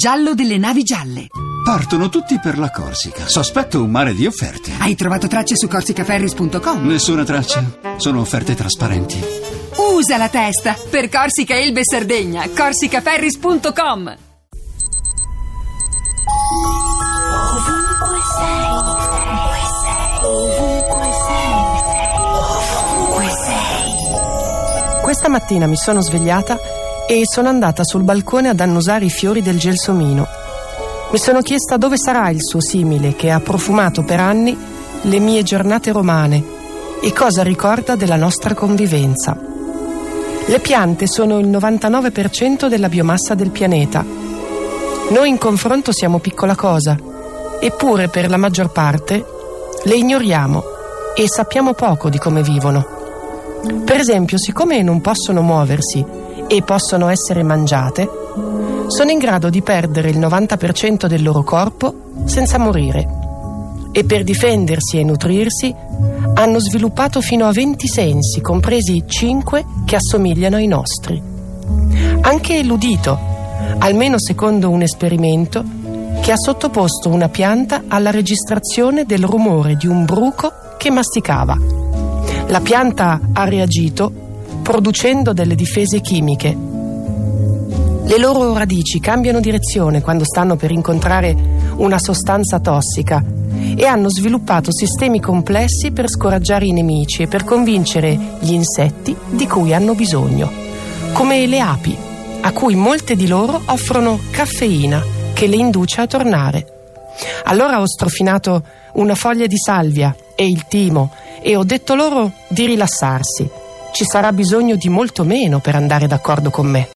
giallo delle navi gialle. Partono tutti per la Corsica. Sospetto un mare di offerte. Hai trovato tracce su CorsicaFerries.com? Nessuna traccia. Sono offerte trasparenti. Usa la testa per Corsica, Elbe e Sardegna. CorsicaFerries.com. Questa mattina mi sono svegliata e sono andata sul balcone ad annusare i fiori del gelsomino. Mi sono chiesta dove sarà il suo simile che ha profumato per anni le mie giornate romane e cosa ricorda della nostra convivenza. Le piante sono il 99% della biomassa del pianeta. Noi in confronto siamo piccola cosa, eppure per la maggior parte le ignoriamo e sappiamo poco di come vivono. Per esempio, siccome non possono muoversi e possono essere mangiate, sono in grado di perdere il 90% del loro corpo senza morire. E per difendersi e nutrirsi hanno sviluppato fino a 20 sensi, compresi 5 che assomigliano ai nostri. Anche l'udito, almeno secondo un esperimento che ha sottoposto una pianta alla registrazione del rumore di un bruco che masticava. La pianta ha reagito producendo delle difese chimiche. Le loro radici cambiano direzione quando stanno per incontrare una sostanza tossica e hanno sviluppato sistemi complessi per scoraggiare i nemici e per convincere gli insetti di cui hanno bisogno, come le api, a cui molte di loro offrono caffeina che le induce a tornare. Allora ho strofinato una foglia di salvia e il timo e ho detto loro di rilassarsi. Ci sarà bisogno di molto meno per andare d'accordo con me.